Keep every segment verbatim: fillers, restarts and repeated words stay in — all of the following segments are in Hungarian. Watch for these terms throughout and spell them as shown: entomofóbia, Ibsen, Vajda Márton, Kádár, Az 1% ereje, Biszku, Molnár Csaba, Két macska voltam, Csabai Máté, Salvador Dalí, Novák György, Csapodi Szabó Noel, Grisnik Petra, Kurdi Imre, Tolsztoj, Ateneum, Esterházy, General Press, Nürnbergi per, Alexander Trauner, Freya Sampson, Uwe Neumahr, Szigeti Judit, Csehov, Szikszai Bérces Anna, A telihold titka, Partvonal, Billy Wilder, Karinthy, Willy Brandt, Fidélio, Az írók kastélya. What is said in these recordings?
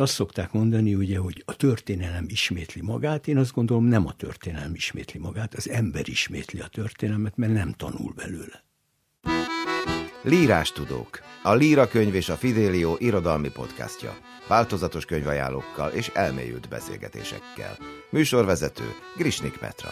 Azt szokták mondani, ugye, hogy a történelem ismétli magát. Én azt gondolom, nem a történelem ismétli magát, az ember ismétli a történelmet, mert nem tanul belőle. Lírástudók, a Líra könyv és a Fidélio irodalmi podcastja. Változatos könyvajánlókkal és elmélyült beszélgetésekkel. Műsorvezető Grisnik Petra.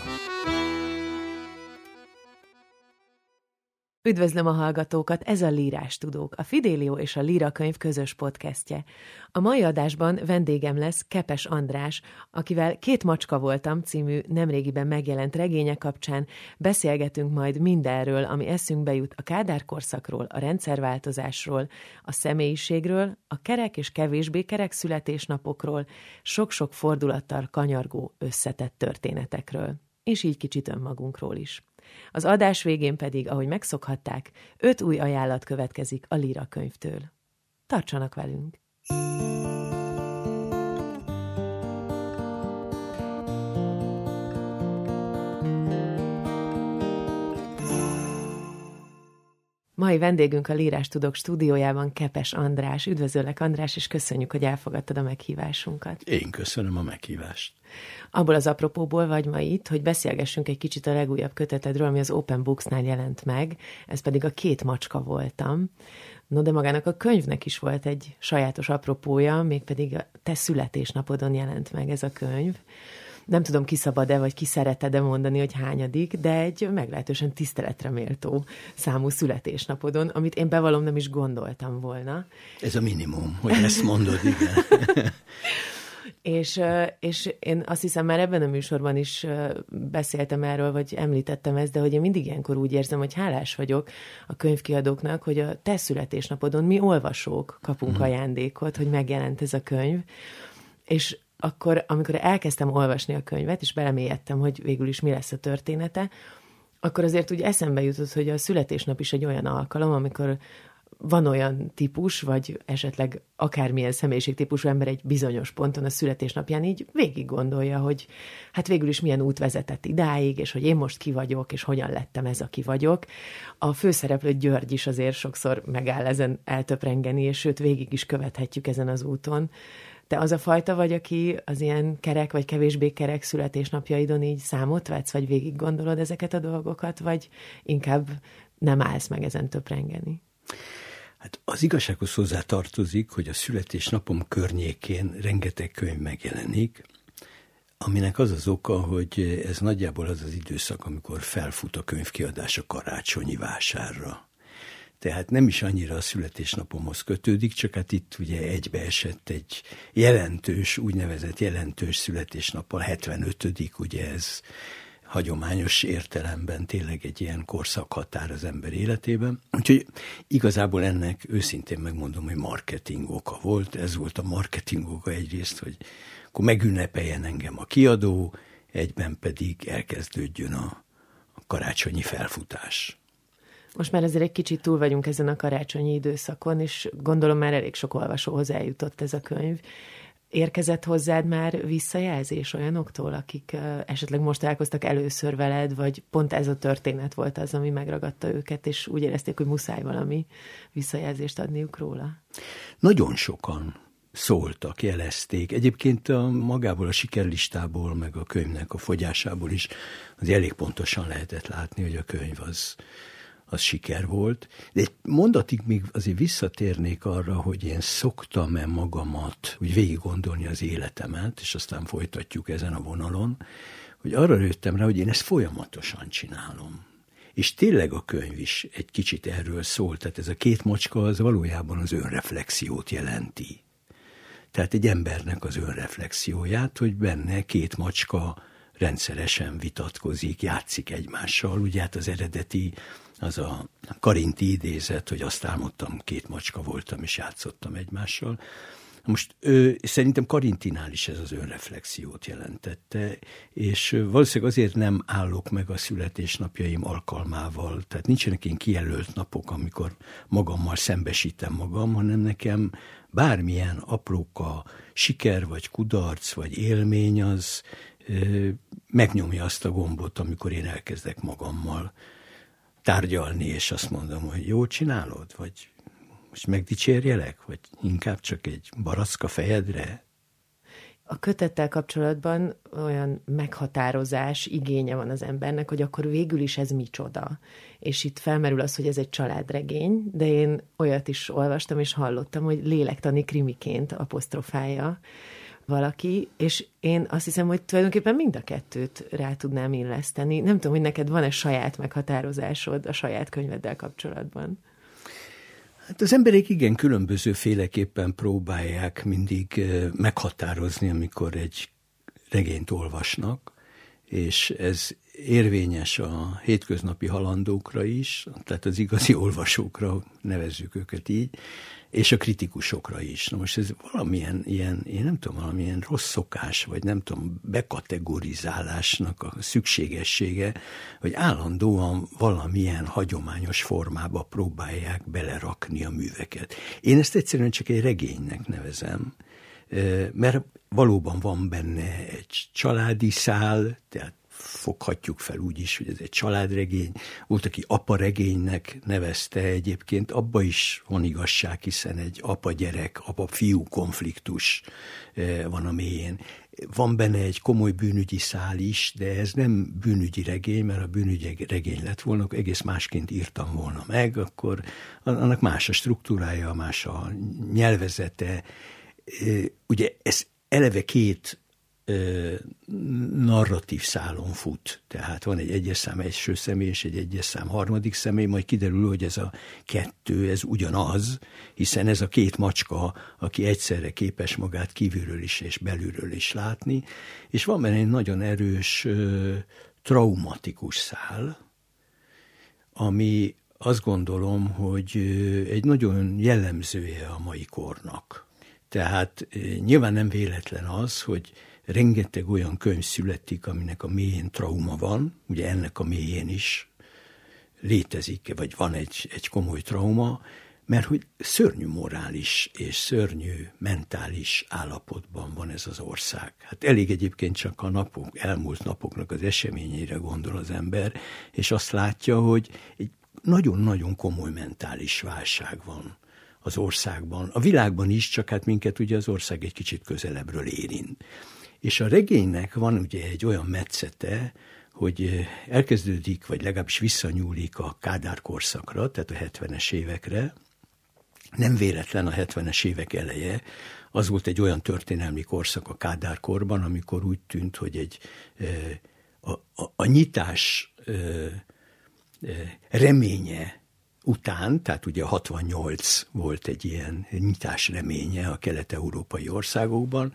Üdvözlöm a hallgatókat, ez a Lírástudók, a Fidélio és a Líra könyv közös podcastje. A mai adásban vendégem lesz Kepes András, akivel Két macska voltam című nemrégiben megjelent regénye kapcsán beszélgetünk majd mindenről, ami eszünkbe jut a Kádár korszakról, a rendszerváltozásról, a személyiségről, a kerek és kevésbé kerek születésnapokról, sok-sok fordulattal kanyargó összetett történetekről, és így kicsit önmagunkról is. Az adás végén pedig, ahogy megszokhatták, öt új ajánlat következik a Líra könyvtől. Tartsanak velünk! Mai vendégünk a Lírástudók stúdiójában Kepes András. Üdvözöllek, András, és köszönjük, hogy elfogadtad a meghívásunkat. Én köszönöm a meghívást. Abból az apropóból vagy ma itt, hogy beszélgessünk egy kicsit a legújabb kötetedről, ami az Open Books-nál jelent meg, ez pedig a Két macska voltam. No, de magának a könyvnek is volt egy sajátos apropója, mégpedig a te születésnapodon jelent meg ez a könyv. Nem tudom, ki szabad-e, vagy ki szereted-e mondani, hogy hányadik, de egy meglehetősen tiszteletre méltó számú születésnapodon, amit én bevallom, nem is gondoltam volna. Ez a minimum, hogy ezt mondod, igen. és, és én azt hiszem, már ebben a műsorban is beszéltem erről, vagy említettem ezt, de hogy én mindig ilyenkor úgy érzem, hogy hálás vagyok a könyvkiadóknak, hogy a te születésnapodon mi olvasók kapunk mm. ajándékot, hogy megjelent ez a könyv, és akkor, amikor elkezdtem olvasni a könyvet, és belemélyedtem, hogy végül is mi lesz a története, akkor azért úgy eszembe jutott, hogy a születésnap is egy olyan alkalom, amikor van olyan típus, vagy esetleg akármilyen személyiségtípusú ember egy bizonyos ponton a születésnapján így végig gondolja, hogy hát végül is milyen út vezetett idáig, és hogy én most ki vagyok, és hogyan lettem ez, aki vagyok. A főszereplő György is azért sokszor megáll ezen eltöprengeni, és sőt végig is követhetjük ezen az úton. Te az a fajta vagy, aki az ilyen kerek vagy kevésbé kerek születésnapjaidon így számot vetsz, vagy végig gondolod ezeket a dolgokat, vagy inkább nem állsz meg ezen töprengeni? Hát az igazsághoz hozzá tartozik, hogy a születésnapom környékén rengeteg könyv megjelenik, aminek az az oka, hogy ez nagyjából az az időszak, amikor felfut a könyvkiadás a karácsonyi vásárra. Tehát nem is annyira a születésnapomhoz kötődik, csak hát itt ugye egybeesett egy jelentős, úgynevezett jelentős születésnappal, hetvenötödik ugye ez hagyományos értelemben tényleg egy ilyen korszakhatár az ember életében. Úgyhogy igazából ennek őszintén megmondom, hogy marketing oka volt. Ez volt a marketing oka egyrészt, hogy akkor megünnepeljen engem a kiadó, egyben pedig elkezdődjön a karácsonyi felfutás. Most már azért egy kicsit túl vagyunk ezen a karácsonyi időszakon, és gondolom már elég sok olvasóhoz eljutott ez a könyv. Érkezett hozzád már visszajelzés olyanoktól, akik esetleg most találkoztak először veled, vagy pont ez a történet volt az, ami megragadta őket, és úgy érezték, hogy muszáj valami visszajelzést adniuk róla? Nagyon sokan szóltak, jelezték. Egyébként a magából, a sikerlistából, meg a könyvnek a fogyásából is az elég pontosan lehetett látni, hogy a könyv az... az siker volt. De egy mondatig még azért visszatérnék arra, hogy én szoktam-e magamat úgy végig gondolni az életemet, és aztán folytatjuk ezen a vonalon, hogy arra jöttem rá, hogy én ezt folyamatosan csinálom. És tényleg a könyv is egy kicsit erről szól, tehát ez a két macska az valójában az önreflexiót jelenti. Tehát egy embernek az önreflexióját, hogy benne két macska rendszeresen vitatkozik, játszik egymással, ugye hát az eredeti az a Karinthy idézet, hogy azt álmodtam, két macska voltam, és játszottam egymással. Most ő, szerintem Karinthinál is ez az önreflexiót jelentette, és valószínűleg azért nem állok meg a születésnapjaim alkalmával, tehát nincsenek én kijelölt napok, amikor magammal szembesítem magam, hanem nekem bármilyen apróka siker, vagy kudarc, vagy élmény az ö, megnyomja azt a gombot, amikor én elkezdek magammal tárgyalni, és azt mondom, hogy jól csinálod, vagy most megdicsérjelek, vagy inkább csak egy baracka fejedre? A kötettel kapcsolatban olyan meghatározás igénye van az embernek, hogy akkor végül is ez micsoda. És itt felmerül az, hogy ez egy családregény, de én olyat is olvastam és hallottam, hogy lélektani krimiként apostrofálja valaki, és én azt hiszem, hogy tulajdonképpen mind a kettőt rá tudnám illeszteni. Nem tudom, hogy neked van-e saját meghatározásod a saját könyveddel kapcsolatban? Hát az emberek igen különböző féleképpen próbálják mindig meghatározni, amikor egy regényt olvasnak, és ez érvényes a hétköznapi halandókra is, tehát az igazi olvasókra, nevezzük őket így, és a kritikusokra is. Na most ez valamilyen ilyen, én nem tudom, valamilyen rossz szokás, vagy nem tudom, bekategorizálásnak a szükségessége, hogy állandóan valamilyen hagyományos formába próbálják belerakni a műveket. Én ezt egyszerűen csak egy regénynek nevezem, mert valóban van benne egy családi szál, tehát foghatjuk fel úgy is, hogy ez egy családregény. Volt, aki aparegénynek nevezte egyébként, abba is van igazság, hiszen egy apa-gyerek, apa-fiú konfliktus van a mélyén. Van benne egy komoly bűnügyi szál is, de ez nem bűnügyi regény, mert a bűnügyi regény lett volna, egész másként írtam volna meg, akkor annak más a struktúrája, más a nyelvezete. Ugye ez eleve két narratív szálon fut. Tehát van egy egyes szám első személy és egy egyes szám harmadik személy, majd kiderül, hogy ez a kettő, ez ugyanaz, hiszen ez a két macska, aki egyszerre képes magát kívülről is és belülről is látni, és van benne egy nagyon erős traumatikus szál, ami azt gondolom, hogy egy nagyon jellemzője a mai kornak. Tehát nyilván nem véletlen az, hogy rengeteg olyan könyv születik, aminek a mélyén trauma van, ugye ennek a mélyén is létezik, vagy van egy, egy komoly trauma, mert hogy szörnyű morális és szörnyű mentális állapotban van ez az ország. Hát elég egyébként csak a napok, elmúlt napoknak az eseményére gondol az ember, és azt látja, hogy egy nagyon-nagyon komoly mentális válság van az országban, a világban is, csak hát minket ugye az ország egy kicsit közelebbről érint. És a regénynek van ugye egy olyan metszete, hogy elkezdődik, vagy legalábbis visszanyúlik a Kádár korszakra, tehát a hetvenes évekre. Nem véletlen a hetvenes évek eleje. Az volt egy olyan történelmi korszak a Kádár korban, amikor úgy tűnt, hogy egy, a, a, a nyitás reménye után, tehát ugye hatvannyolc volt egy ilyen nyitás reménye a kelet-európai országokban,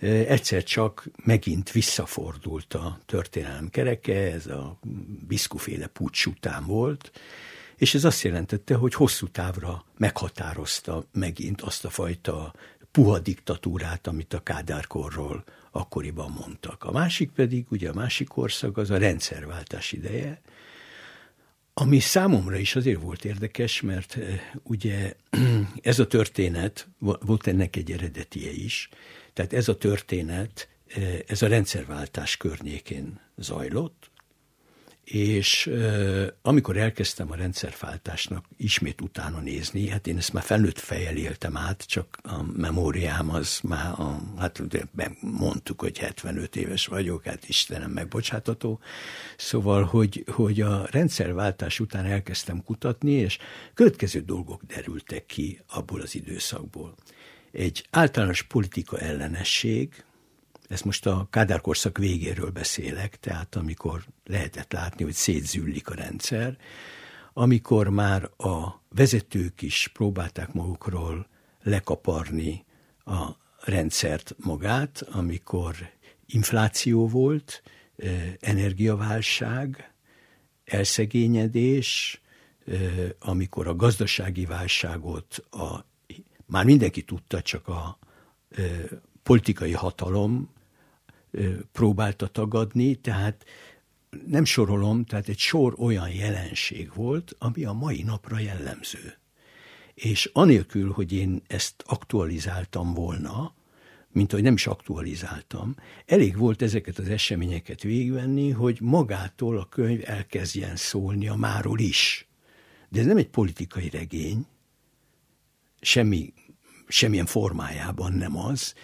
egyszer csak megint visszafordult a történelem kereke, ez a Biszku-féle puccs után volt, és ez azt jelentette, hogy hosszú távra meghatározta megint azt a fajta puha diktatúrát, amit a Kádár-korról akkoriban mondtak. A másik pedig, ugye a másik korszak az a rendszerváltás ideje, ami számomra is azért volt érdekes, mert ugye ez a történet, volt ennek egy eredetie is, tehát ez a történet, ez a rendszerváltás környékén zajlott, és amikor elkezdtem a rendszerváltásnak ismét utána nézni, hát én ezt már felnőtt fejjel éltem át, csak a memóriám az már, a, hát mondtuk, hogy hetvenöt éves vagyok, hát Istenem megbocsátható. Szóval, hogy, hogy a rendszerváltás után elkezdtem kutatni, és következő dolgok derültek ki abból az időszakból. Egy általános politika ellenesség, ezt most a Kádár korszak végéről beszélek, tehát amikor lehetett látni, hogy szétzüllik a rendszer, amikor már a vezetők is próbálták magukról lekaparni a rendszert magát, amikor infláció volt, energiaválság, elszegényedés, amikor a gazdasági válságot a, már mindenki tudta, csak a politikai hatalom próbálta tagadni, tehát nem sorolom, tehát egy sor olyan jelenség volt, ami a mai napra jellemző. És anélkül, hogy én ezt aktualizáltam volna, mint ahogy nem is aktualizáltam, elég volt ezeket az eseményeket végigvenni, hogy magától a könyv elkezdjen szólni a máról is. De ez nem egy politikai regény, semmi, semmilyen formájában nem az,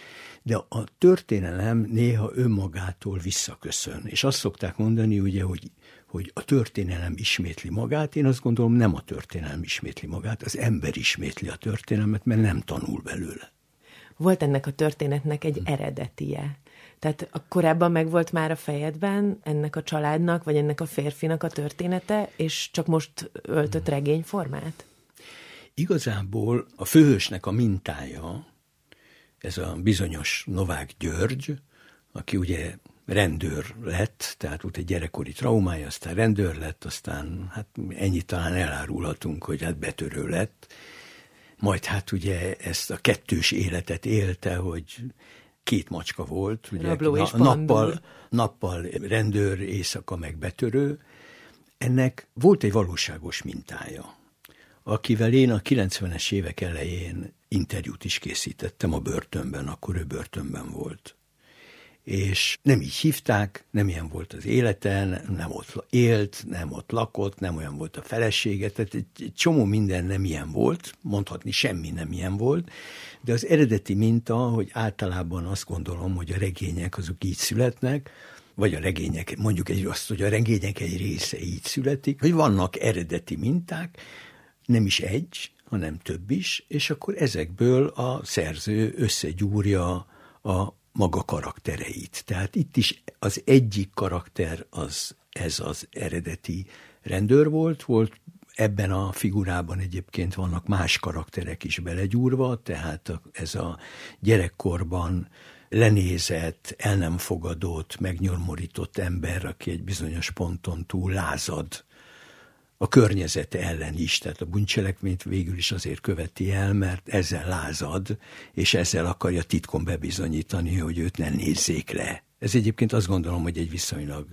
de a történelem néha önmagától visszaköszön. És azt szokták mondani, ugye, hogy, hogy a történelem ismétli magát. Én azt gondolom, nem a történelem ismétli magát, az ember ismétli a történelmet, mert nem tanul belőle. Volt ennek a történetnek egy eredetie. Tehát korábban megvolt már a fejedben ennek a családnak, vagy ennek a férfinak a története, és csak most öltött regényformát? Igazából a főhősnek a mintája, ez a bizonyos Novák György, aki ugye rendőr lett, tehát volt egy gyerekkori traumája, aztán rendőr lett, aztán hát ennyit talán elárulhatunk, hogy hát betörő lett. Majd hát ugye ezt a kettős életet élte, hogy két macska volt, ugye, na, nappal, nappal rendőr, éjszaka meg betörő. Ennek volt egy valóságos mintája, akivel én a kilencvenes évek elején interjút is készítettem a börtönben, akkor ő börtönben volt. És nem így hívták, nem ilyen volt az életen, nem ott élt, nem ott lakott, nem olyan volt a felesége, tehát egy csomó minden nem ilyen volt, mondhatni semmi nem ilyen volt, de az eredeti minta, hogy általában azt gondolom, hogy a regények azok így születnek, vagy a regények, mondjuk egy azt, hogy a regények egy része így születik, hogy vannak eredeti minták, nem is egy, hanem több is, és akkor ezekből a szerző összegyúrja a maga karaktereit. Tehát itt is az egyik karakter, az, ez az eredeti rendőr volt, volt ebben a figurában egyébként vannak más karakterek is belegyúrva, tehát ez a gyerekkorban lenézett, el nem fogadott, megnyomorított ember, aki egy bizonyos ponton túl lázad a környezete ellen is, tehát a bűncselekményt végül is azért követi el, mert ezzel lázad, és ezzel akarja titkon bebizonyítani, hogy őt ne nézzék le. Ez egyébként azt gondolom, hogy egy viszonylag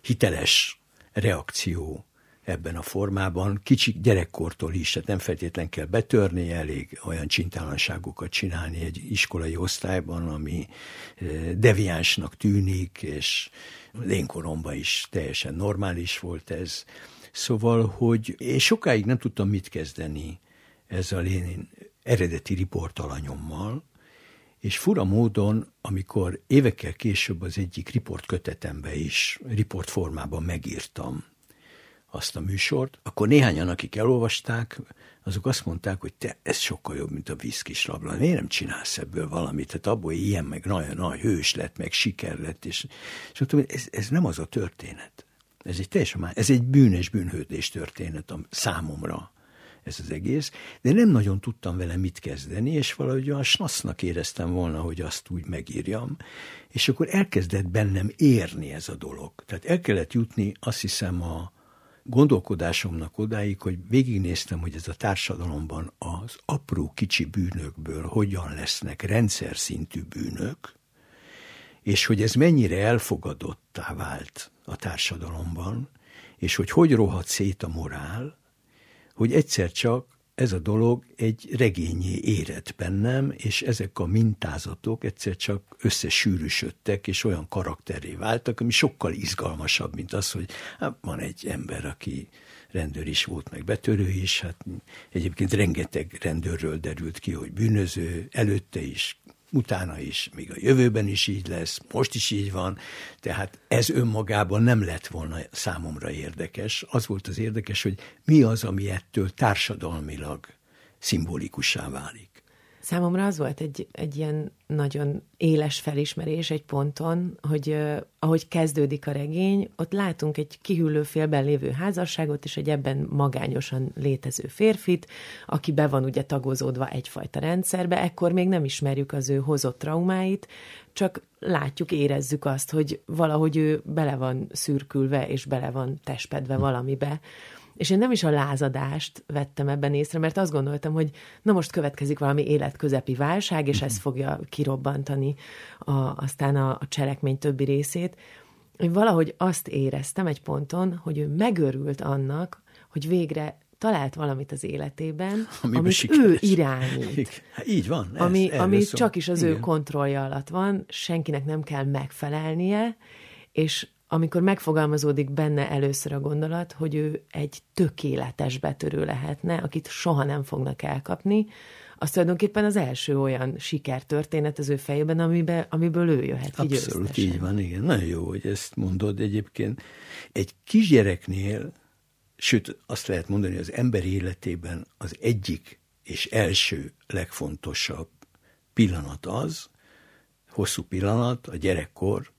hiteles reakció ebben a formában, kicsik gyerekkortól is, tehát nem feltétlen kell betörni, elég olyan csintálanságokat csinálni egy iskolai osztályban, ami deviánsnak tűnik, és lénkoromban is teljesen normális volt ez. Szóval, hogy én sokáig nem tudtam mit kezdeni ezzel én eredeti riportalanyommal, és fura módon, amikor évekkel később az egyik riportkötetembe is, riportformában megírtam azt a műsort, akkor néhányan, akik elolvasták, azok azt mondták, hogy te, ez sokkal jobb, mint a Viszkis Labla. Miért nem csinálsz ebből valamit? Hát abból ilyen, meg nagyon nagy hős lett, meg siker lett, és, és mondtam, hogy ez, ez nem az a történet. Ez egy teljesen más, ez egy bűnös bűnhődés történet a számomra, ez az egész, de nem nagyon tudtam vele mit kezdeni, és valahogy olyan snasznak éreztem volna, hogy azt úgy megírjam, és akkor elkezdett bennem érni ez a dolog. Tehát el kellett jutni, azt hiszem, a gondolkodásomnak odáig, hogy végignéztem, hogy ez a társadalomban az apró kicsi bűnökből hogyan lesznek rendszer szintű bűnök, és hogy ez mennyire elfogadottá vált a társadalomban, és hogy hogy rohadt szét a morál, hogy egyszer csak ez a dolog egy regényé érett bennem, és ezek a mintázatok egyszer csak összesűrűsödtek, és olyan karakterré váltak, ami sokkal izgalmasabb, mint az, hogy hát van egy ember, aki rendőr is volt, meg betörő is, hát egyébként rengeteg rendőrről derült ki, hogy bűnöző, előtte is, utána is, még a jövőben is így lesz, most is így van, tehát ez önmagában nem lett volna számomra érdekes. Az volt az érdekes, hogy mi az, ami ettől társadalmilag szimbolikussá válik. Számomra az volt egy, egy ilyen nagyon éles felismerés egy ponton, hogy eh, ahogy kezdődik a regény, ott látunk egy kihűlő félben lévő házasságot, és egy ebben magányosan létező férfit, aki be van ugye tagozódva egyfajta rendszerbe, ekkor még nem ismerjük az ő hozott traumáit, csak látjuk, érezzük azt, hogy valahogy ő bele van szürkülve, és bele van tespedve valamibe. És én nem is a lázadást vettem ebben észre, mert azt gondoltam, hogy na most következik valami életközepi válság, és ez fogja kirobbantani a, aztán a, a cselekmény többi részét. Én valahogy azt éreztem egy ponton, hogy ő megörült annak, hogy végre talált valamit az életében, Amiben amit sikeres. ő irányít. Hát így van. Ez, ami ami csak is az Igen. ő kontrollja alatt van, senkinek nem kell megfelelnie, és amikor megfogalmazódik benne először a gondolat, hogy ő egy tökéletes betörő lehetne, akit soha nem fognak elkapni, az tulajdonképpen az első olyan sikertörténet az ő fejében, amiben, amiből ő jöhet ki győztesen. Abszolút így van, igen. Nagyon jó, hogy ezt mondod egyébként. Egy kisgyereknél, sőt, azt lehet mondani, az ember életében az egyik és első legfontosabb pillanat az, hosszú pillanat, a gyerekkor,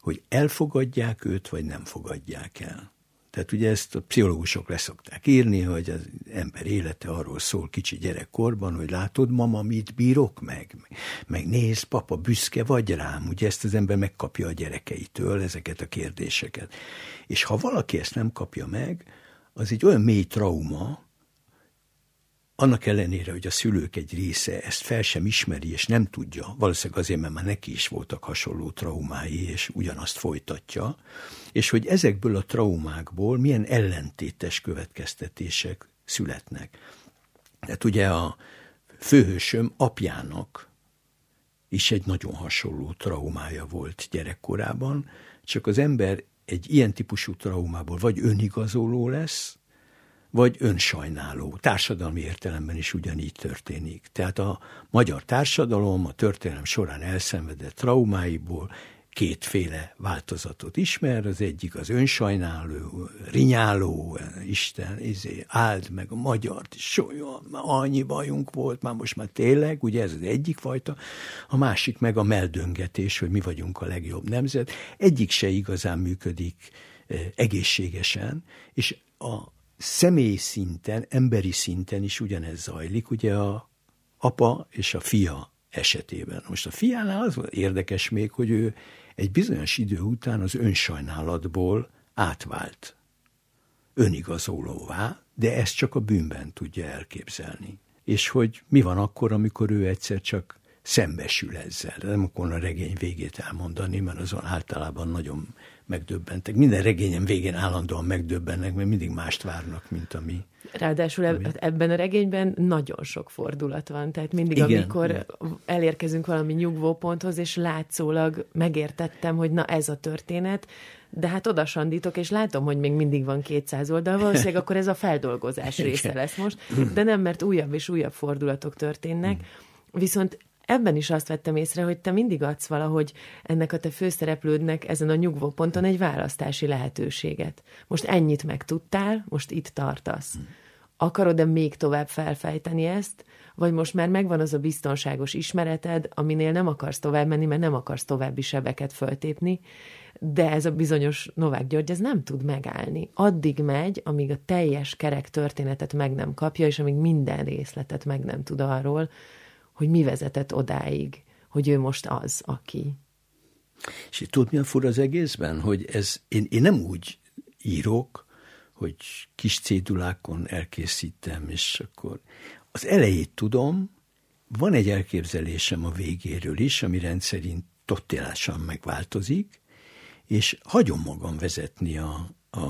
hogy elfogadják őt, vagy nem fogadják el. Tehát ugye ezt a pszichológusok leszokták írni, hogy az ember élete arról szól kicsi gyerekkorban, hogy látod, mama, mit bírok meg? Meg nézd, papa, büszke vagy rám? Ugye ezt az ember megkapja a gyerekeitől, ezeket a kérdéseket. És ha valaki ezt nem kapja meg, az egy olyan mély trauma, annak ellenére, hogy a szülők egy része ezt fel sem ismeri, és nem tudja, valószínűleg azért, mert már neki is voltak hasonló traumái, és ugyanazt folytatja, és hogy ezekből a traumákból milyen ellentétes következtetések születnek. Tehát ugye a főhősöm apjának is egy nagyon hasonló traumája volt gyerekkorában, csak az ember egy ilyen típusú traumából vagy önigazoló lesz, vagy önsajnáló. Társadalmi értelemben is ugyanígy történik. Tehát a magyar társadalom a történelem során elszenvedett traumáiból kétféle változatot ismer. Az egyik az önsajnáló, rinyáló, Isten izé, áld meg a magyart, és olyan, annyi bajunk volt, már most már tényleg, ugye ez az egyik fajta. A másik meg a meldöngetés, hogy mi vagyunk a legjobb nemzet. Egyik se igazán működik egészségesen, és a személy szinten, emberi szinten is ugyanez zajlik, ugye a apa és a fia esetében. Most a fiánál az érdekes még, hogy ő egy bizonyos idő után az önsajnálatból átvált önigazolóvá, de ezt csak a bűnben tudja elképzelni. És hogy mi van akkor, amikor ő egyszer csak szembesül ezzel. Nem akarom a regény végét elmondani, mert azon általában nagyon megdöbbentek. Minden regényem végén állandóan megdöbbennek, mert mindig mást várnak, mint ami. Ráadásul ami... ebben a regényben nagyon sok fordulat van, tehát mindig, igen, amikor de... elérkezünk valami nyugvóponthoz, és látszólag megértettem, hogy na ez a történet, de hát odasandítok, és látom, hogy még mindig van kétszáz oldal, valószínűleg akkor ez a feldolgozás része lesz most, de nem, mert újabb és újabb fordulatok történnek, viszont ebben is azt vettem észre, hogy te mindig adsz valahogy ennek a te főszereplődnek ezen a nyugvóponton egy választási lehetőséget. Most ennyit megtudtál, most itt tartasz. Akarod-e még tovább felfejteni ezt, vagy most már megvan az a biztonságos ismereted, aminél nem akarsz tovább menni, mert nem akarsz további sebeket föltépni, de ez a bizonyos Novák György, ez nem tud megállni. Addig megy, amíg a teljes kerek történetet meg nem kapja, és amíg minden részletet meg nem tud arról, hogy mi vezetett odáig, hogy ő most az, aki. És itt tudod, milyen fura az egészben, hogy ez, én, én nem úgy írok, hogy kis cédulákon elkészítem, és akkor az elejét tudom, van egy elképzelésem a végéről is, ami rendszerint totálisan megváltozik, és hagyom magam vezetni a, a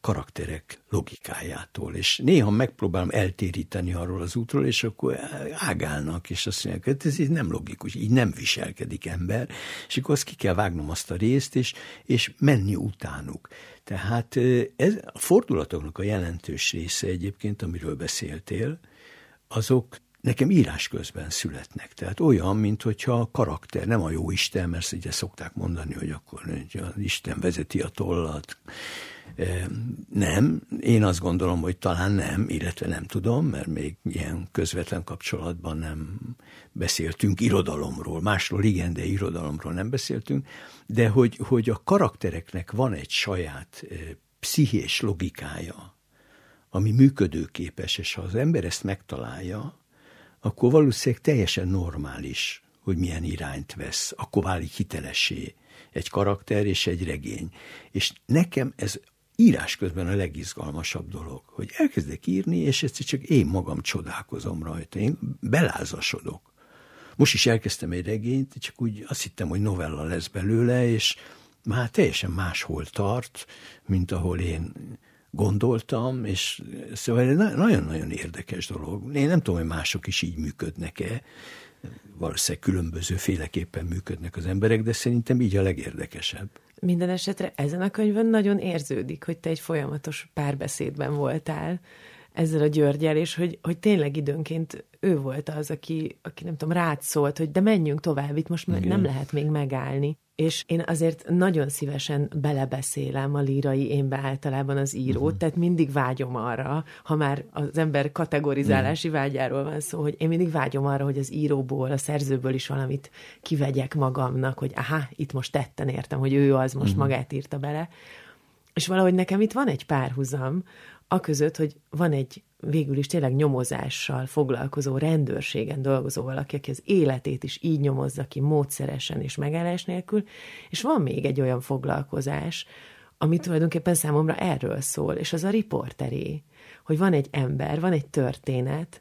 karakterek logikájától, és néha megpróbálom eltéríteni arról az útról, és akkor ágálnak, és azt mondják, hogy ez így nem logikus, így nem viselkedik ember, és akkor azt ki kell vágnom azt a részt, és, és menni utánuk. Tehát ez a fordulatoknak a jelentős része egyébként, amiről beszéltél, azok nekem írás közben születnek. Tehát olyan, mintha a karakter, nem a jó Isten, mert ugye szokták mondani, hogy akkor az Isten vezeti a tollat. Nem, én azt gondolom, hogy talán nem, illetve nem tudom, mert még ilyen közvetlen kapcsolatban nem beszéltünk irodalomról. Másról igen, de irodalomról nem beszéltünk. De hogy, hogy a karaktereknek van egy saját pszichés logikája, ami működőképes, és ha az ember ezt megtalálja, akkor valószínűleg teljesen normális, hogy milyen irányt vesz. Akkor válik hitelessé egy karakter és egy regény. És nekem ez írás közben a legizgalmasabb dolog, hogy elkezdek írni, és egyszer csak én magam csodálkozom rajta. Én belázasodok. Most is elkezdtem egy regényt, csak úgy azt hittem, hogy novella lesz belőle, és már teljesen máshol tart, mint ahol én gondoltam, és szóval nagyon-nagyon érdekes dolog. Én nem tudom, hogy mások is így működnek-e, valószínűleg különböző féleképpen működnek az emberek, de szerintem így a legérdekesebb. Minden esetre ezen a könyvön nagyon érződik, hogy te egy folyamatos párbeszédben voltál ezzel a Györgyel, és hogy, hogy tényleg időnként ő volt az, aki, aki nem tudom, rád szólt, hogy de menjünk tovább, itt most igen, nem lehet még megállni. És én azért nagyon szívesen belebeszélem a lírai énbe általában az írót, uh-huh. tehát mindig vágyom arra, ha már az ember kategorizálási uh-huh. vágyáról van szó, hogy én mindig vágyom arra, hogy az íróból, a szerzőből is valamit kivegyek magamnak, hogy aha, itt most tetten értem, hogy ő az most uh-huh. magát írta bele. És valahogy nekem itt van egy párhuzam, aközött, hogy van egy végül is tényleg nyomozással foglalkozó, rendőrségen dolgozó valaki, aki az életét is így nyomozza ki módszeresen és megállás nélkül, és van még egy olyan foglalkozás, ami tulajdonképpen számomra erről szól, és az a riporteré, hogy van egy ember, van egy történet,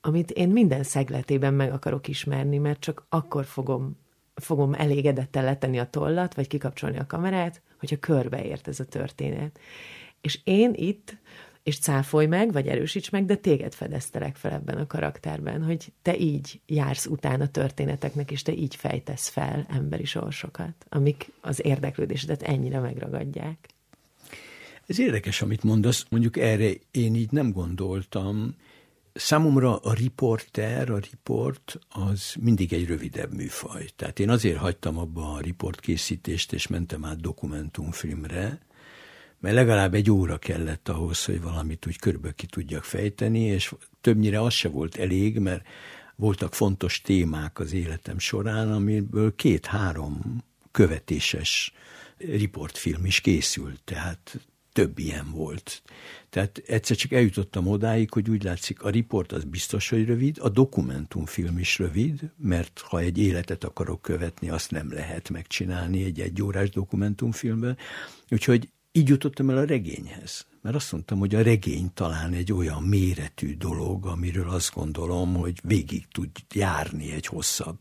amit én minden szegletében meg akarok ismerni, mert csak akkor fogom, fogom elégedettel letenni a tollat, vagy kikapcsolni a kamerát, hogyha körbeért ez a történet. És én itt, és cáfolj meg, vagy erősíts meg, de téged fedeztelek fel ebben a karakterben, hogy te így jársz utána történeteknek, és te így fejtesz fel emberi sorsokat, amik az érdeklődésedet ennyire megragadják. Ez érdekes, amit mondasz, mondjuk erre én így nem gondoltam. Számomra a riporter, a riport az mindig egy rövidebb műfaj. Tehát én azért hagytam abba a riportkészítést, és mentem át dokumentumfilmre, mert legalább egy óra kellett ahhoz, hogy valamit úgy körbe ki tudjak fejteni, és többnyire az se volt elég, mert voltak fontos témák az életem során, amiből két-három követéses riportfilm is készült, tehát több ilyen volt. Tehát egyszer csak eljutottam odáig, hogy úgy látszik, a riport az biztos, hogy rövid, a dokumentumfilm is rövid, mert ha egy életet akarok követni, azt nem lehet megcsinálni egy egyórás dokumentumfilmben, úgyhogy így jutottam el a regényhez, mert azt mondtam, hogy a regény talán egy olyan méretű dolog, amiről azt gondolom, hogy végig tud járni egy hosszabb,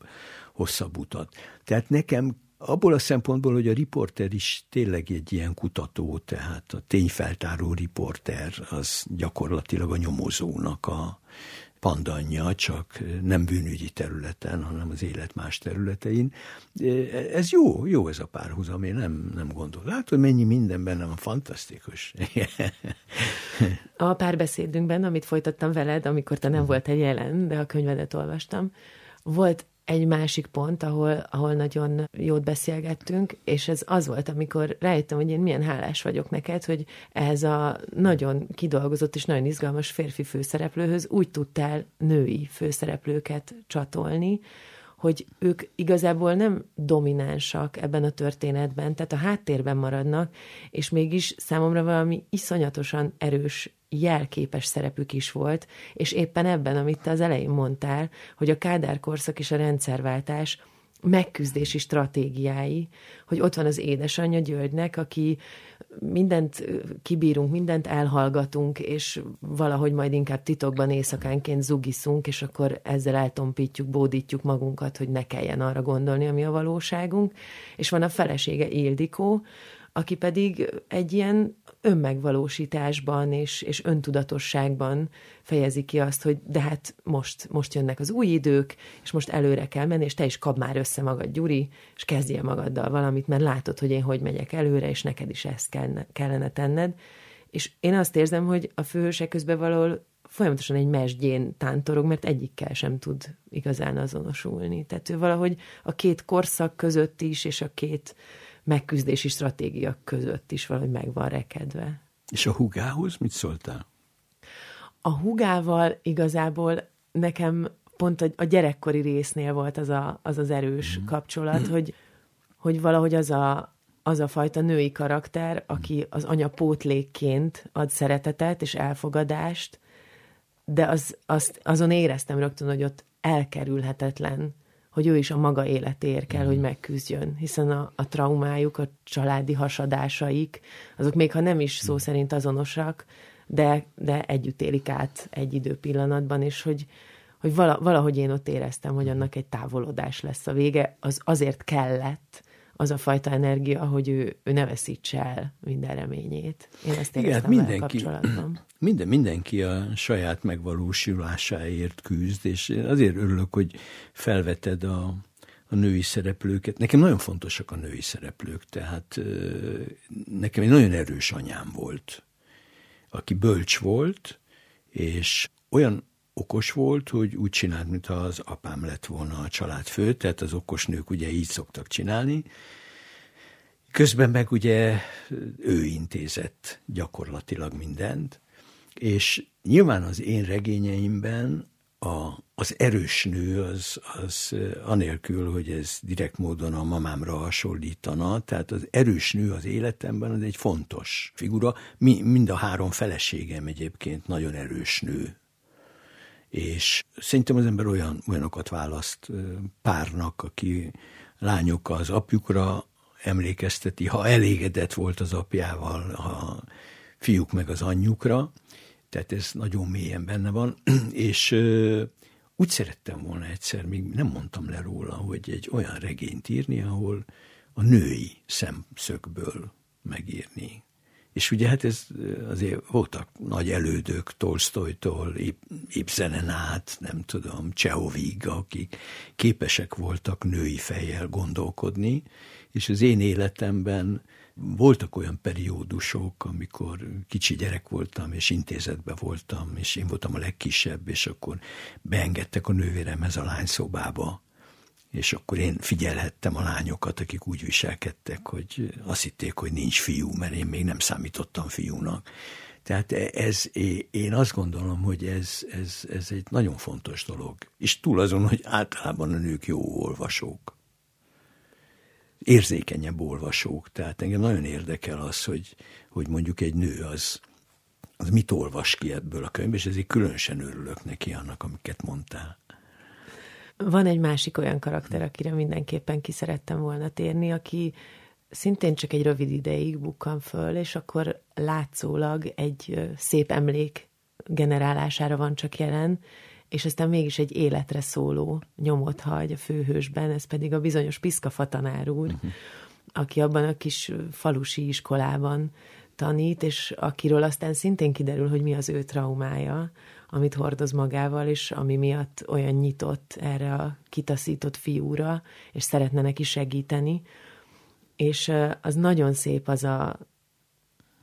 hosszabb utat. Tehát nekem abból a szempontból, hogy a riporter is tényleg egy ilyen kutató, tehát a tényfeltáró riporter az gyakorlatilag a nyomozónak a pandanja, csak nem bűnügyi területen, hanem az élet más területein. Ez jó, jó ez a párhuzam, én nem, nem gondolom. Látod, mennyi minden bennem fantasztikus. A párbeszédünkben, amit folytattam veled, amikor te nem voltál jelen, de a könyvedet olvastam, volt egy másik pont, ahol, ahol nagyon jót beszélgettünk, és ez az volt, amikor rájöttem, hogy én milyen hálás vagyok neked, hogy ehhez a nagyon kidolgozott és nagyon izgalmas férfi főszereplőhöz úgy tudtál női főszereplőket csatolni, hogy ők igazából nem dominánsak ebben a történetben, tehát a háttérben maradnak, és mégis számomra valami iszonyatosan erős jelképes szerepük is volt, és éppen ebben, amit te az elején mondtál, hogy a Kádár korszak és a rendszerváltás megküzdési stratégiái, hogy ott van az édesanyja Györgynek, aki mindent kibírunk, mindent elhallgatunk, és valahogy majd inkább titokban éjszakánként zugiszunk, és akkor ezzel eltompítjuk, bódítjuk magunkat, hogy ne kelljen arra gondolni, ami a valóságunk. És van a felesége Ildikó, aki pedig egy ilyen önmegvalósításban és, és öntudatosságban fejezi ki azt, hogy de hát most, most jönnek az új idők, és most előre kell menni, és te is kap már össze magad, Gyuri, és kezdjél magaddal valamit, mert látod, hogy én hogy megyek előre, és neked is ezt kellene, kellene tenned. És én azt érzem, hogy a főhőse közben valahol folyamatosan egy mesdjén tántorog, mert egyikkel sem tud igazán azonosulni. Tehát ő valahogy a két korszak között is, és a két megküzdési stratégia között is valahogy meg van rekedve. És a húgához mit szóltál? A húgával igazából nekem pont a gyerekkori résznél volt az a, az, az erős mm. kapcsolat, mm. Hogy, hogy valahogy az a, az a fajta női karakter, aki az anya pótlékként ad szeretetet és elfogadást, de az, azt, azon éreztem rögtön, hogy ott elkerülhetetlen, hogy ő is a maga életéért kell, hogy megküzdjön, hiszen a, a traumájuk, a családi hasadásaik, azok még ha nem is szó szerint azonosak, de, de együtt élik át egy időpillanatban, és hogy, hogy vala, valahogy én ott éreztem, hogy annak egy távolodás lesz a vége, az azért kellett, az a fajta energia, hogy ő, ő ne veszítse el minden reményét. Én ezt éreztem vele kapcsolatban. Minden, mindenki a saját megvalósulásáért küzd, és azért örülök, hogy felveted a, a női szereplőket. Nekem nagyon fontosak a női szereplők, tehát nekem egy nagyon erős anyám volt, aki bölcs volt, és olyan okos volt, hogy úgy csinált, mintha az apám lett volna a családfő, tehát az okos nők ugye így szoktak csinálni. Közben meg ugye ő intézett gyakorlatilag mindent, és nyilván az én regényeimben a, az erős nő az, az anélkül, hogy ez direkt módon a mamámra hasonlítana, tehát az erős nő az életemben az egy fontos figura. Mi, mind a három feleségem egyébként nagyon erős nő. És szerintem az ember olyan, olyanokat választ párnak, aki lányok az apjukra emlékezteti, ha elégedett volt az apjával, ha fiúk meg az anyjukra, tehát ez nagyon mélyen benne van, és ö, úgy szerettem volna egyszer, még nem mondtam le róla, hogy egy olyan regényt írni, ahol a női szemszögből megírni. És ugye hát ez azért voltak nagy elődök, Tolsztojtól, Ibsenen át, nem tudom, Csehovig, akik képesek voltak női fejjel gondolkodni, és az én életemben voltak olyan periódusok, amikor kicsi gyerek voltam, és intézetben voltam, és én voltam a legkisebb, és akkor beengedtek a nővéremhez a lányszobába, és akkor én figyelhettem a lányokat, akik úgy viselkedtek, hogy azt hitték, hogy nincs fiú, mert én még nem számítottam fiúnak. Tehát ez, én azt gondolom, hogy ez, ez, ez egy nagyon fontos dolog. És túl azon, hogy általában a nők jó olvasók. Érzékenyebb olvasók. Tehát engem nagyon érdekel az, hogy, hogy mondjuk egy nő az, az mit olvas ki ebből a könyvből, és ezért különösen örülök neki annak, amiket mondtál. Van egy másik olyan karakter, akire mindenképpen ki szerettem volna térni, aki szintén csak egy rövid ideig bukkan föl, és akkor látszólag egy szép emlék generálására van csak jelen, és aztán mégis egy életre szóló nyomot hagy a főhősben, ez pedig a bizonyos Piszkafa tanár úr, uh-huh. aki abban a kis falusi iskolában tanít, és akiről aztán szintén kiderül, hogy mi az ő traumája, amit hordoz magával, és ami miatt olyan nyitott erre a kitaszított fiúra, és szeretne neki segíteni. És az nagyon szép az a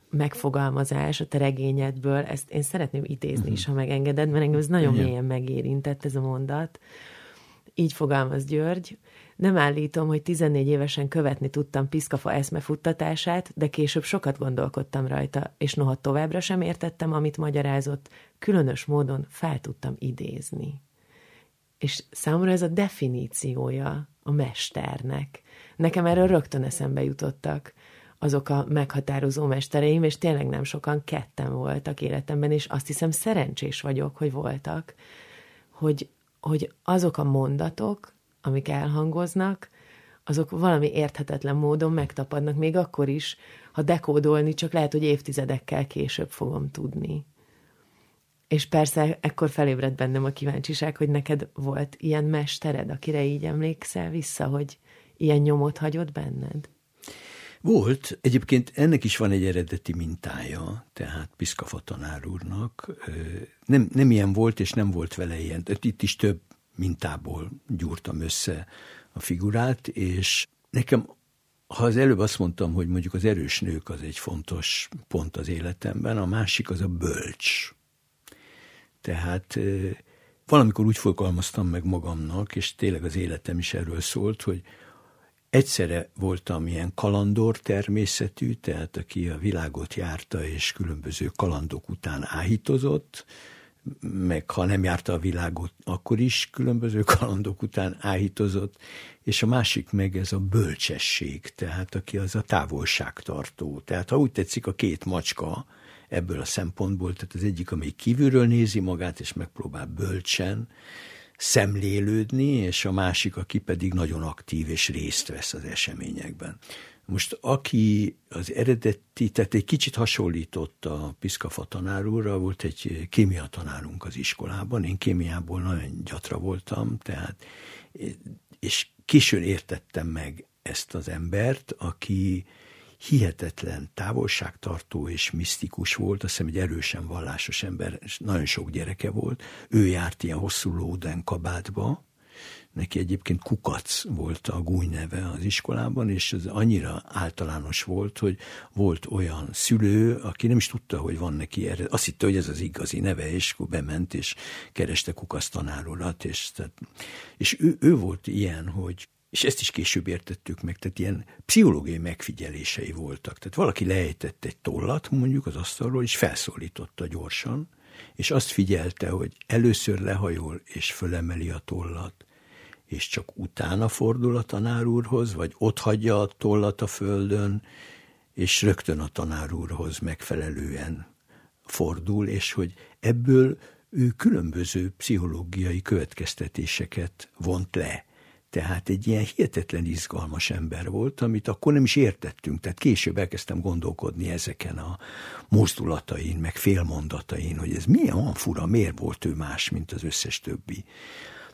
megfogalmazás a te regényedből, ezt én szeretném idézni uh-huh. is, ha megengeded, mert engem ez nagyon yeah. mélyen megérintett ez a mondat. Így fogalmaz György. Nem állítom, hogy tizennégy évesen követni tudtam Piszkafa eszmefuttatását, de később sokat gondolkodtam rajta, és noha továbbra sem értettem, amit magyarázott, különös módon fel tudtam idézni. És számomra ez a definíciója a mesternek. Nekem erről rögtön eszembe jutottak azok a meghatározó mestereim, és tényleg nem sokan, ketten voltak életemben, és azt hiszem szerencsés vagyok, hogy voltak, hogy, hogy azok a mondatok, amik elhangoznak, azok valami érthetetlen módon megtapadnak, még akkor is, ha dekódolni csak lehet, hogy évtizedekkel később fogom tudni. És persze ekkor felébred bennem a kíváncsiság, hogy neked volt ilyen mestered, akire így emlékszel vissza, hogy ilyen nyomot hagyott benned? Volt. Egyébként ennek is van egy eredeti mintája, tehát Piszkafa tanár úrnak. Nem, nem ilyen volt, és nem volt vele ilyen. Itt is több mintából gyúrtam össze a figurát, és nekem, ha az előbb azt mondtam, hogy mondjuk az erős nők az egy fontos pont az életemben, a másik az a bölcs. Tehát valamikor úgy fogalmaztam meg magamnak, és tényleg az életem is erről szólt, hogy egyszerre voltam ilyen kalandor természetű, tehát aki a világot járta, és különböző kalandok után áhítozott, meg ha nem járta a világot, akkor is különböző kalandok után áhítozott, és a másik meg ez a bölcsesség, tehát aki az a távolságtartó. Tehát ha úgy tetszik, a két macska ebből a szempontból, tehát az egyik, amely kívülről nézi magát, és megpróbál bölcsen szemlélődni, és a másik, aki pedig nagyon aktív, és részt vesz az eseményekben. Most aki az eredeti, tehát egy kicsit hasonlított a Piszkafa tanár úrra, volt egy kémia tanárunk az iskolában, én kémiából nagyon gyatra voltam, tehát, és későn értettem meg ezt az embert, aki hihetetlen távolságtartó és misztikus volt, azt hiszem egy erősen vallásos ember, és nagyon sok gyereke volt. Ő járt ilyen hosszú lóden kabátba, neki egyébként Kukac volt a gúnyneve az iskolában, és ez annyira általános volt, hogy volt olyan szülő, aki nem is tudta, hogy van neki erre. Azt hitte, hogy ez az igazi neve, és akkor bement, és kereste Kukac tanárulat, és, tehát, és ő, ő volt ilyen, hogy és ezt is később értettük meg, tehát ilyen pszichológiai megfigyelései voltak. Tehát valaki lejtett egy tollat mondjuk az asztalról, és felszólította gyorsan, és azt figyelte, hogy először lehajol és fölemeli a tollat, és csak utána fordul a tanár úrhoz, vagy ott hagyja a tollat a földön, és rögtön a tanár úrhoz megfelelően fordul, és hogy ebből ő különböző pszichológiai következtetéseket vont le. Tehát egy ilyen hihetetlen izgalmas ember volt, amit akkor nem is értettünk. Tehát később elkezdtem gondolkodni ezeken a mozdulatain, meg félmondatain, hogy ez milyen olyan fura, miért volt ő más, mint az összes többi.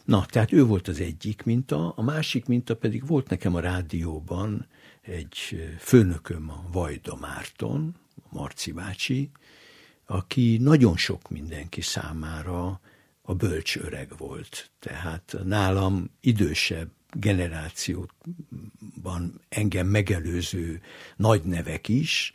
Na, tehát ő volt az egyik minta, a másik minta pedig volt nekem a rádióban egy főnököm, a Vajda Márton, Marci bácsi, aki nagyon sok mindenki számára a bölcs öreg volt. Tehát nálam idősebb generációban engem megelőző nagy nevek is,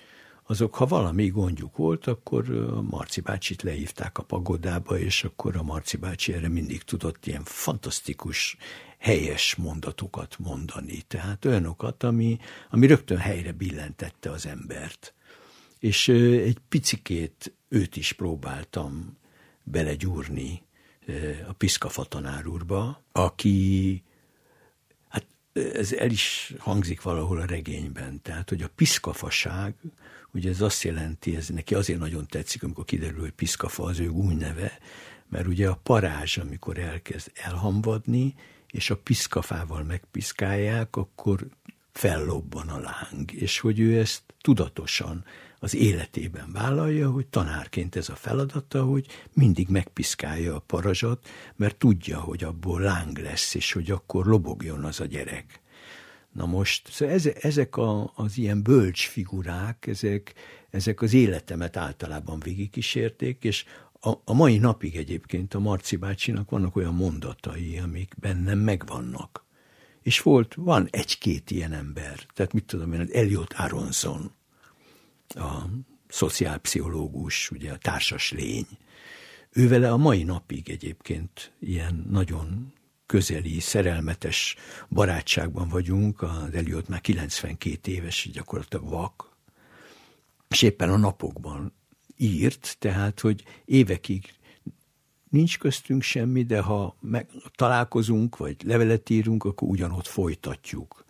azok, ha valami gondjuk volt, akkor a Marci bácsit lehívták a pagodába, és akkor a Marci bácsi erre mindig tudott ilyen fantasztikus, helyes mondatokat mondani. Tehát olyanokat, ami, ami rögtön helyre billentette az embert. És egy picikét őt is próbáltam belegyúrni a Piszkafa tanár úrba, aki, hát ez el is hangzik valahol a regényben, tehát, hogy a piszkafaság, ugye ez azt jelenti, ez neki azért nagyon tetszik, amikor kiderül, hogy Piszkafa az ő gúnyneve, mert ugye a parázs, amikor elkezd elhamvadni, és a piszkafával megpiszkálják, akkor fellobban a láng, és hogy ő ezt tudatosan az életében vállalja, hogy tanárként ez a feladata, hogy mindig megpiszkálja a parazsat, mert tudja, hogy abból láng lesz, és hogy akkor lobogjon az a gyerek. Na most, szóval ezek a, az ilyen bölcs figurák, ezek, ezek az életemet általában végigkísérték, és a, a mai napig egyébként a Marci bácsinak vannak olyan mondatai, amik bennem megvannak. És volt, van egy-két ilyen ember, tehát mit tudom én, Elliot Aronson, a szociálpszichológus, ugye a társas lény. Ő vele a mai napig egyébként ilyen nagyon közeli, szerelmetes barátságban vagyunk, az Elliot már kilencvenkét éves, gyakorlatilag vak, és éppen a napokban írt, tehát, hogy évekig nincs köztünk semmi, de ha meg, találkozunk, vagy levelet írunk, akkor ugyanott folytatjuk,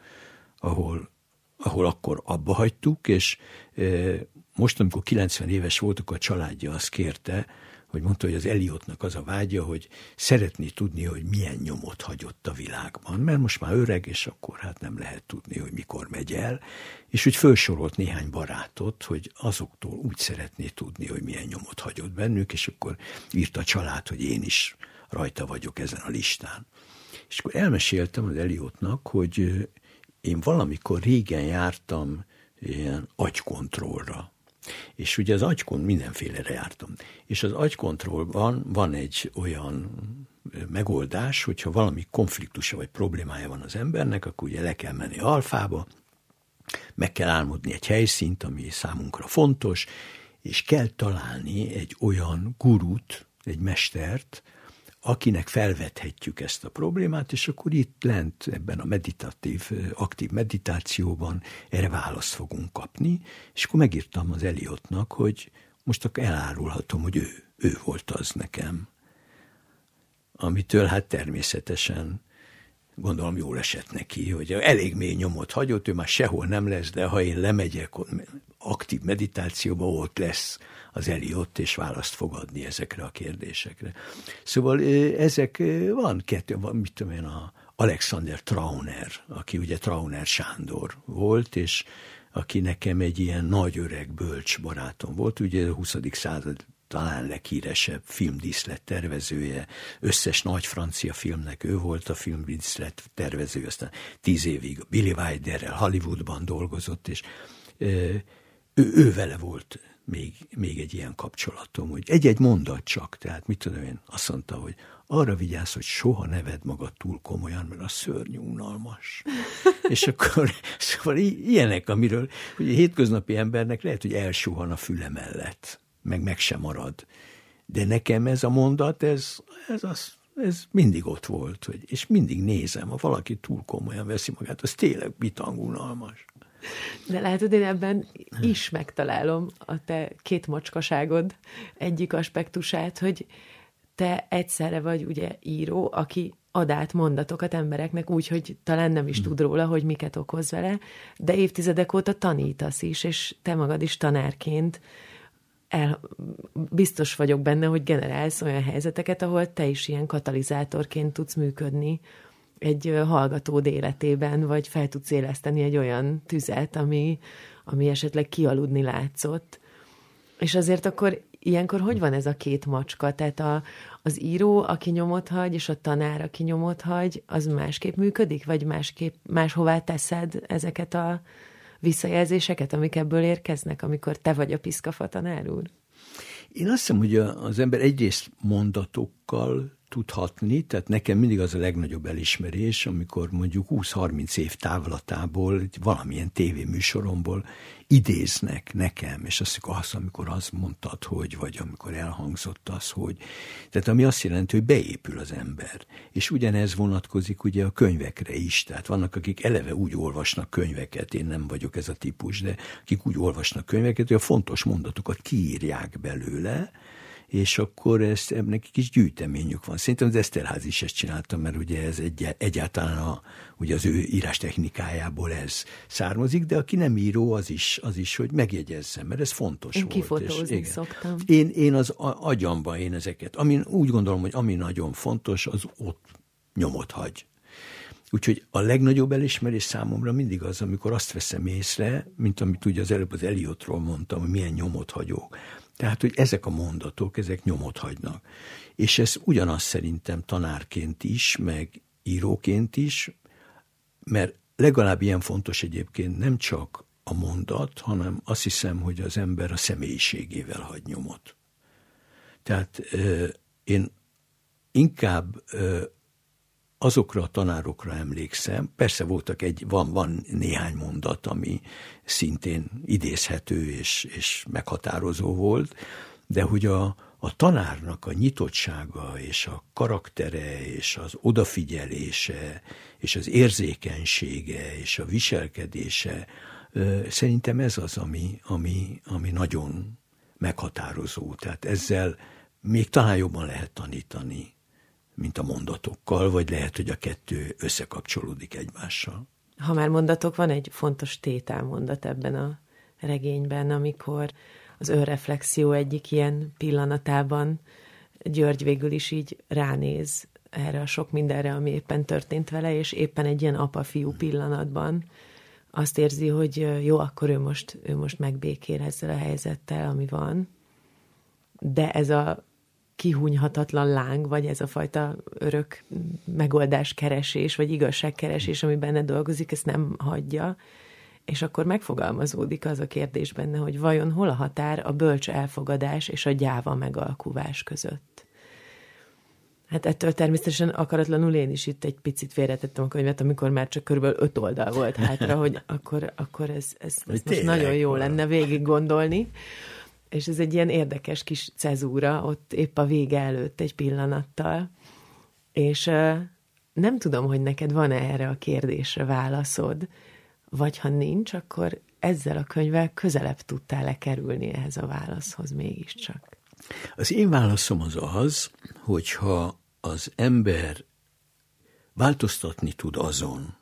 ahol, ahol akkor abba hagytuk, és e, most, amikor kilencven éves volt, akkor a családja azt kérte, hogy mondta, hogy az Eliotnak az a vágya, hogy szeretné tudni, hogy milyen nyomot hagyott a világban, mert most már öreg, és akkor hát nem lehet tudni, hogy mikor megy el, és hogy felsorolt néhány barátot, hogy azoktól úgy szeretné tudni, hogy milyen nyomot hagyott bennük, és akkor írt a család, hogy én is rajta vagyok ezen a listán. És akkor elmeséltem az Eliotnak, hogy én valamikor régen jártam ilyen agykontrollra, és ugye az agykon mindenfélere jártam. És az agykontrollban van egy olyan megoldás, hogyha valami konfliktusa vagy problémája van az embernek, akkor ugye le kell menni alfába, meg kell álmodni egy helyszínt, ami számunkra fontos, és kell találni egy olyan gurút, egy mestert, akinek felvethetjük ezt a problémát, és akkor itt lent ebben a meditatív, aktív meditációban erre választ fogunk kapni, és akkor megírtam az Eliotnak, hogy most akkor elárulhatom, hogy ő, ő volt az nekem, amitől hát természetesen gondolom jól esett neki, hogy elég mély nyomot hagyott, ő már sehol nem lesz, de ha én lemegyek aktív meditációba, ott lesz az Eliot, és választ fog adni ezekre a kérdésekre. Szóval ezek van kettő, van, mit tudom én, a Alexander Trauner, aki ugye Trauner Sándor volt, és aki nekem egy ilyen nagy öreg bölcs barátom volt, ugye a huszadik század talán leghíresebb filmdíszlet tervezője, összes nagy francia filmnek ő volt a filmdíszlet tervező, aztán tíz évig Billy Wilderrel Hollywoodban dolgozott, és ő, ő vele volt még, még egy ilyen kapcsolatom, hogy egy-egy mondat csak, tehát mit tudom én, azt mondta, hogy arra vigyázz, hogy soha ne vedd magad túl komolyan, mert az szörnyű unalmas. És akkor szóval ilyenek, amiről ugye hétköznapi embernek lehet, hogy elsuhan a füle mellett, meg meg sem marad. De nekem ez a mondat, ez, ez, az, ez mindig ott volt, hogy, és mindig nézem, ha valaki túl komolyan veszi magát, az tényleg bitang unalmas. De látod, én ebben is megtalálom a te két macskaságod egyik aspektusát, hogy te egyszerre vagy ugye író, aki ad át mondatokat embereknek úgy, hogy talán nem is tud róla, hogy miket okoz vele, de évtizedek óta tanítasz is, és te magad is tanárként el, biztos vagyok benne, hogy generálsz olyan helyzeteket, ahol te is ilyen katalizátorként tudsz működni egy hallgatód életében, vagy fel tudsz éleszteni egy olyan tüzet, ami, ami esetleg kialudni látszott. És azért akkor ilyenkor hogy van ez a két macska? Tehát a, az író, aki nyomot hagy, és a tanár, aki nyomot hagy, az másképp működik? Vagy másképp, máshová teszed ezeket a visszajelzéseket, amik ebből érkeznek, amikor te vagy a piszkafa, tanár úr? Én azt hiszem, hogy az ember egyrészt mondatokkal tudhatni, tehát nekem mindig az a legnagyobb elismerés, amikor mondjuk húsz-harminc év távlatából, valamilyen tévéműsoromból idéznek nekem, és azt mondjuk az, amikor azt mondtad, hogy, vagy amikor elhangzott az, hogy. Tehát ami azt jelenti, hogy beépül az ember. És ugyanez vonatkozik ugye a könyvekre is. Tehát vannak, akik eleve úgy olvasnak könyveket, én nem vagyok ez a típus, de akik úgy olvasnak könyveket, hogy a fontos mondatokat kiírják belőle, és akkor ezt, ennek egy kis gyűjteményük van. Szerintem az Esterházy is ezt csinálta, mert ugye ez egy, egyáltalán a, ugye az ő írás technikájából ez származik, de aki nem író, az is, az is hogy megjegyezzem, mert ez fontos én volt. Én kifotózni szoktam. Én, én az agyamban én ezeket. Amin, úgy gondolom, hogy ami nagyon fontos, az ott nyomot hagy. Úgyhogy a legnagyobb elismerés számomra mindig az, amikor azt veszem észre, mint amit ugye az előbb az Eliotról mondtam, hogy milyen nyomot hagyok. Tehát, hogy ezek a mondatok, ezek nyomot hagynak. És ez ugyanaz szerintem tanárként is, meg íróként is, mert legalább ilyen fontos egyébként nem csak a mondat, hanem azt hiszem, hogy az ember a személyiségével hagy nyomot. Tehát euh, én inkább euh, azokra a tanárokra emlékszem, persze voltak egy, van, van néhány mondat, ami szintén idézhető és, és meghatározó volt, de hogy a, a tanárnak a nyitottsága és a karaktere és az odafigyelése és az érzékenysége és a viselkedése, szerintem ez az, ami, ami, ami nagyon meghatározó. Tehát ezzel még talán jobban lehet tanítani, mint a mondatokkal, vagy lehet, hogy a kettő összekapcsolódik egymással. Ha már mondatok, van egy fontos tételmondat ebben a regényben, amikor az önreflexió egyik ilyen pillanatában György végül is így ránéz erre a sok mindenre, ami éppen történt vele, és éppen egy ilyen apa-fiú pillanatban azt érzi, hogy jó, akkor ő most, ő most megbékél ezzel a helyzettel, ami van. De ez a kihúnyhatatlan láng, vagy ez a fajta örök megoldáskeresés, vagy igazságkeresés, ami benne dolgozik, ezt nem hagyja, és akkor megfogalmazódik az a kérdés benne, hogy vajon hol a határ a bölcs elfogadás és a gyáva megalkuvás között. Hát ettől természetesen akaratlanul én is itt egy picit félretettem a könyvet, amikor már csak körülbelül öt oldal volt hátra, hogy akkor, akkor ez, ez, ez most nagyon jó lenne végig gondolni. És ez egy ilyen érdekes kis cezúra, ott épp a vége előtt egy pillanattal. És uh, nem tudom, hogy neked van-e erre a kérdésre válaszod, vagy ha nincs, akkor ezzel a könyvvel közelebb tudtál-e kerülni ehhez a válaszhoz mégiscsak? Az én válaszom az az, hogyha az ember változtatni tud azon,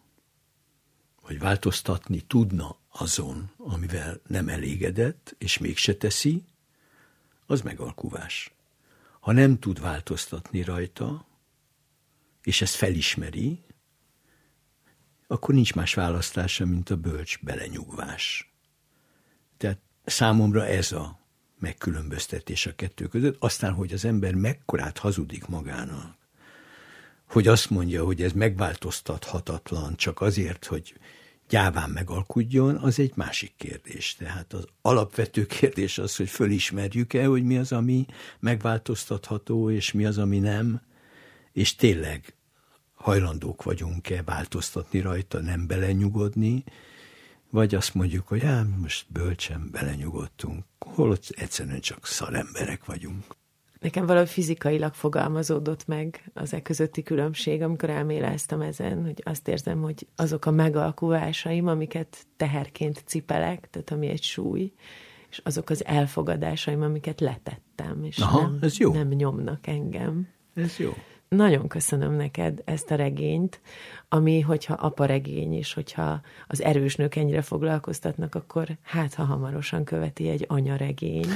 vagy változtatni tudna azon, amivel nem elégedett, és mégse teszi, az megalkuvás. Ha nem tud változtatni rajta, és ezt felismeri, akkor nincs más választása, mint a bölcs belenyugvás. Tehát számomra ez a megkülönböztetés a kettő között. Aztán, hogy az ember mekkorát hazudik magának, hogy azt mondja, hogy ez megváltoztathatatlan csak azért, hogy gyáván megalkudjon, az egy másik kérdés. Tehát az alapvető kérdés az, hogy fölismerjük-e, hogy mi az, ami megváltoztatható, és mi az, ami nem, és tényleg hajlandók vagyunk-e változtatni rajta, nem belenyugodni, vagy azt mondjuk, hogy hát most bölcsen belenyugodtunk, holott egyszerűen csak szaremberek vagyunk. Nekem valahogy fizikailag fogalmazódott meg az e közötti különbség, amikor elméláztam ezen, hogy azt érzem, hogy azok a megalkuvásaim, amiket teherként cipelek, tehát ami egy súly, és azok az elfogadásaim, amiket letettem, és Aha, nem, ez jó. nem nyomnak engem. Ez jó. Nagyon köszönöm neked ezt a regényt, ami, hogyha apa regény, és hogyha az erős nők ennyire foglalkoztatnak, akkor hát, ha hamarosan követi egy anya regény.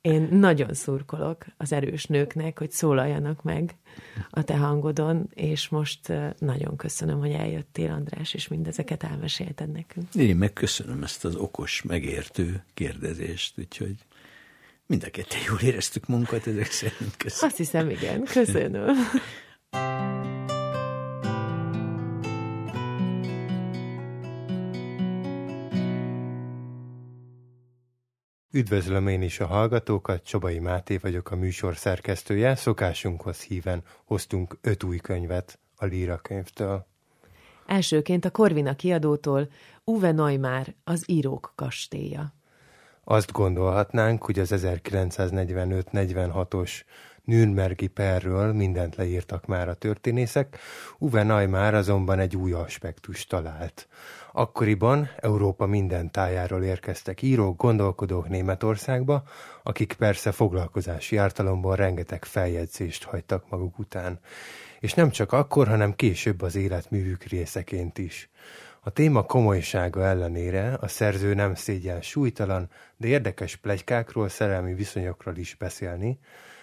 Én nagyon szurkolok az erős nőknek, hogy szólaljanak meg a te hangodon, és most nagyon köszönöm, hogy eljöttél, András, és mindezeket elmesélted nekünk. Én megköszönöm ezt az okos, megértő kérdezést, úgyhogy mind a ketten jól éreztük munkat, ezek szerint köszönöm. Azt hiszem, igen. Köszönöm. Üdvözlöm én is a hallgatókat, Csabai Máté vagyok, a műsor szerkesztője. Szokásunkhoz híven hoztunk öt új könyvet a Líra könyvtől. Elsőként a Corvina kiadótól Uwe Neumahr, Az írók kastélya. Azt gondolhatnánk, hogy az ezerkilencszáznegyvenöt negyvenhatos Nürnbergi perről mindent leírtak már a történészek, Uwe Neumahr azonban egy új aspektust talált. Akkoriban Európa minden tájáról érkeztek írók, gondolkodók Németországba, akik persze foglalkozási ártalomban rengeteg feljegyzést hagytak maguk után. És nem csak akkor, hanem később az életművük részeként is. A téma komolysága ellenére a szerző nem szégyen súlytalan, de érdekes pletykákról, szerelmi viszonyokról is beszélni.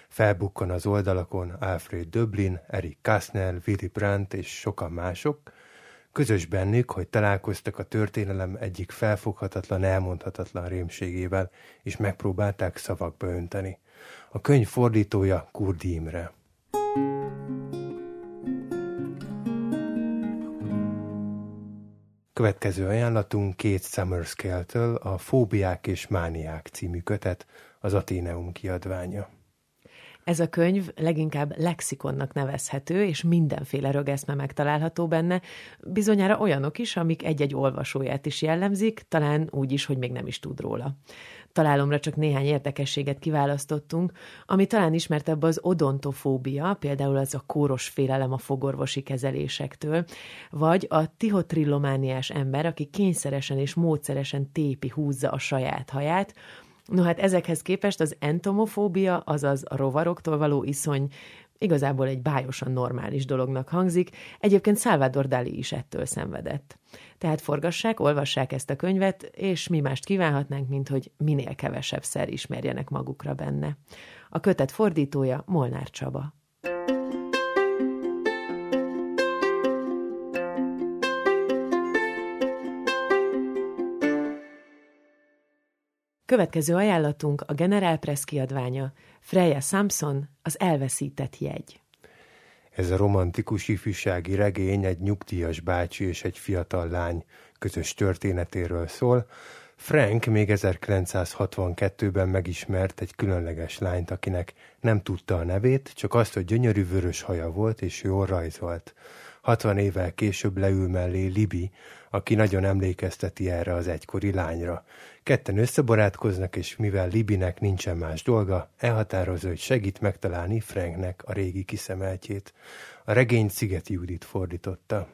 Felbukkan az oldalakon Alfred Döblin, Erik Kassner, Willy Brandt és sokan mások. Közös bennük, hogy találkoztak a történelem egyik felfoghatatlan, elmondhatatlan rémségével, és megpróbálták szavakba önteni. A könyv fordítója Kurdi Imre. Következő ajánlatunk Két Summerscale-től a Fóbiák és mániák című kötet, az Ateneum kiadványa. Ez a könyv leginkább lexikonnak nevezhető, és mindenféle rögeszme megtalálható benne, bizonyára olyanok is, amik egy-egy olvasóját is jellemzik, talán úgy is, hogy még nem is tud róla. Találomra csak néhány érdekességet kiválasztottunk, ami talán ismertebb az odontofóbia, például az a kóros félelem a fogorvosi kezelésektől, vagy a tihotrillomániás ember, aki kényszeresen és módszeresen tépi, húzza a saját haját. No hát ezekhez képest az entomofóbia, azaz a rovaroktól való iszony, igazából egy bájosan normális dolognak hangzik, egyébként Salvador Dalí is ettől szenvedett. Tehát forgassák, olvassák ezt a könyvet, és mi mást kívánhatnánk, mint hogy minél kevesebb szer ismerjenek magukra benne. A kötet fordítója Molnár Csaba. Következő ajánlatunk a General Press kiadványa, Freya Sampson, Az elveszített jegy. Ez a romantikus ifjúsági regény egy nyugdíjas bácsi és egy fiatal lány közös történetéről szól. Frank még ezerkilencszázhatvankettőben megismert egy különleges lányt, akinek nem tudta a nevét, csak azt, hogy gyönyörű vörös haja volt és jól rajzolt. hatvan évvel később leül mellé Libby, aki nagyon emlékezteti erre az egykori lányra. Ketten összebarátkoznak, és mivel Libbynek nincsen más dolga, elhatározza, hogy segít megtalálni Franknek a régi kiszemeltjét. A regényt Szigeti Judit fordította.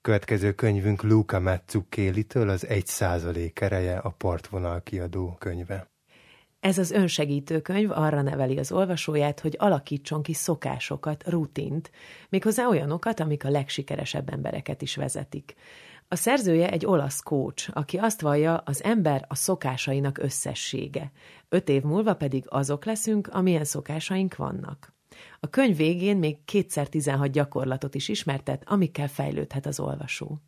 Következő könyvünk Luca Mazzucchelli-től az egy százalék ereje, a Partvonal kiadó könyve. Ez az önsegítő könyv arra neveli az olvasóját, hogy alakítson ki szokásokat, rutint, méghozzá olyanokat, amik a legsikeresebb embereket is vezetik. A szerzője egy olasz coach, aki azt vallja, az ember a szokásainak összessége. Öt év múlva pedig azok leszünk, amilyen szokásaink vannak. A könyv végén még kétszer tizenhat gyakorlatot is ismertet, amikkel fejlődhet az olvasó.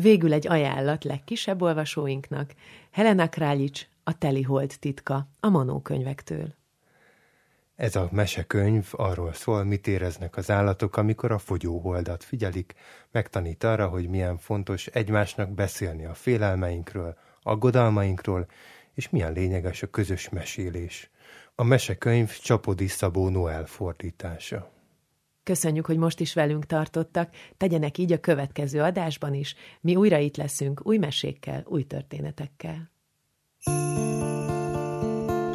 Végül egy ajánlat legkisebb olvasóinknak, Helena Kraljic, A telihold titka, a Manó könyvektől. Ez a mesekönyv arról szól, mit éreznek az állatok, amikor a fogyóholdat figyelik, megtanít arra, hogy milyen fontos egymásnak beszélni a félelmeinkről, aggodalmainkról, és milyen lényeges a közös mesélés. A mesekönyv Csapodi Szabó Noel fordítása. Köszönjük, hogy most is velünk tartottak, tegyenek így a következő adásban is. Mi újra itt leszünk, új mesékkel, új történetekkel.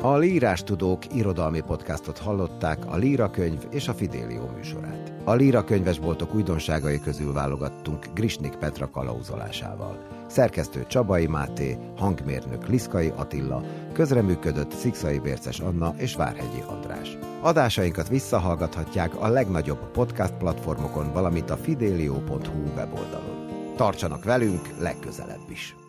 A Lírástudók irodalmi podcastot hallották, a Líra könyv és a Fidélio műsorát. A Líra könyvesboltok újdonságai közül válogattunk Grisnik Petra kalauzolásával. Szerkesztő Csabai Máté, hangmérnök Liszkai Attila, közreműködött Szikszai Bérces Anna és Várhegyi András. Adásainkat visszahallgathatják a legnagyobb podcast platformokon, valamint a fidelio pont hu weboldalon. Tartsanak velünk legközelebb is!